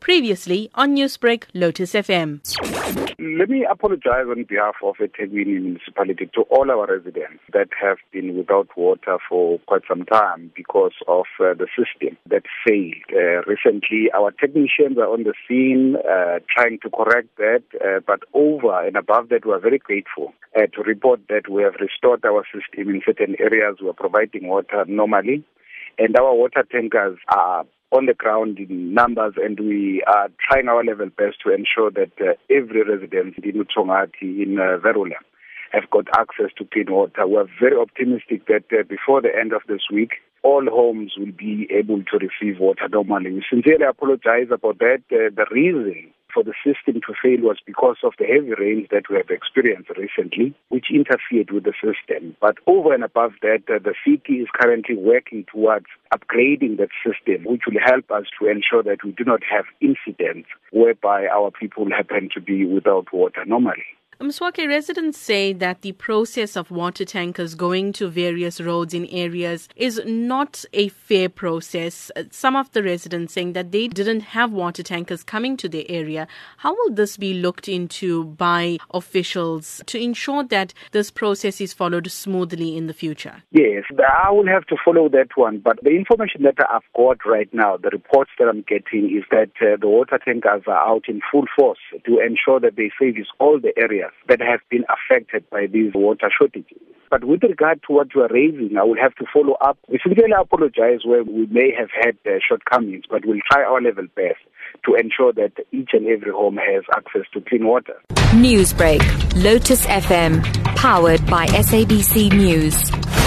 Previously on Newsbreak, Lotus FM. Let me apologize on behalf of eThekwini municipality to all our residents that have been without water for quite some time because of the system that failed. Recently, our technicians are on the scene trying to correct that, but over and above that, we are very grateful to report that we have restored our system in certain areas. We are providing water normally, and our water tankers are on the ground in numbers, and we are trying our level best to ensure that every resident in Tongaat, in Verulam, have got access to clean water. We are very optimistic that before the end of this week, all homes will be able to receive water normally. We sincerely apologize about that. The reason for the system to fail was because of the heavy rains that we have experienced recently, which interfered with the system. But over and above that, the city is currently working towards upgrading that system, which will help us to ensure that we do not have incidents whereby our people happen to be without water normally. Mswakhe, residents say that the process of water tankers going to various roads in areas is not a fair process. Some of the residents saying that they didn't have water tankers coming to their area. How will this be looked into by officials to ensure that this process is followed smoothly in the future? Yes, I will have to follow that one. But the information that I've got right now, the reports that I'm getting, is that the water tankers are out in full force to ensure that they service all the areas that have been affected by these water shortages. But with regard to what you are raising, I will have to follow up. We sincerely apologize where we may have had shortcomings, but we'll try our level best to ensure that each and every home has access to clean water. Newsbreak, Lotus FM, powered by SABC News.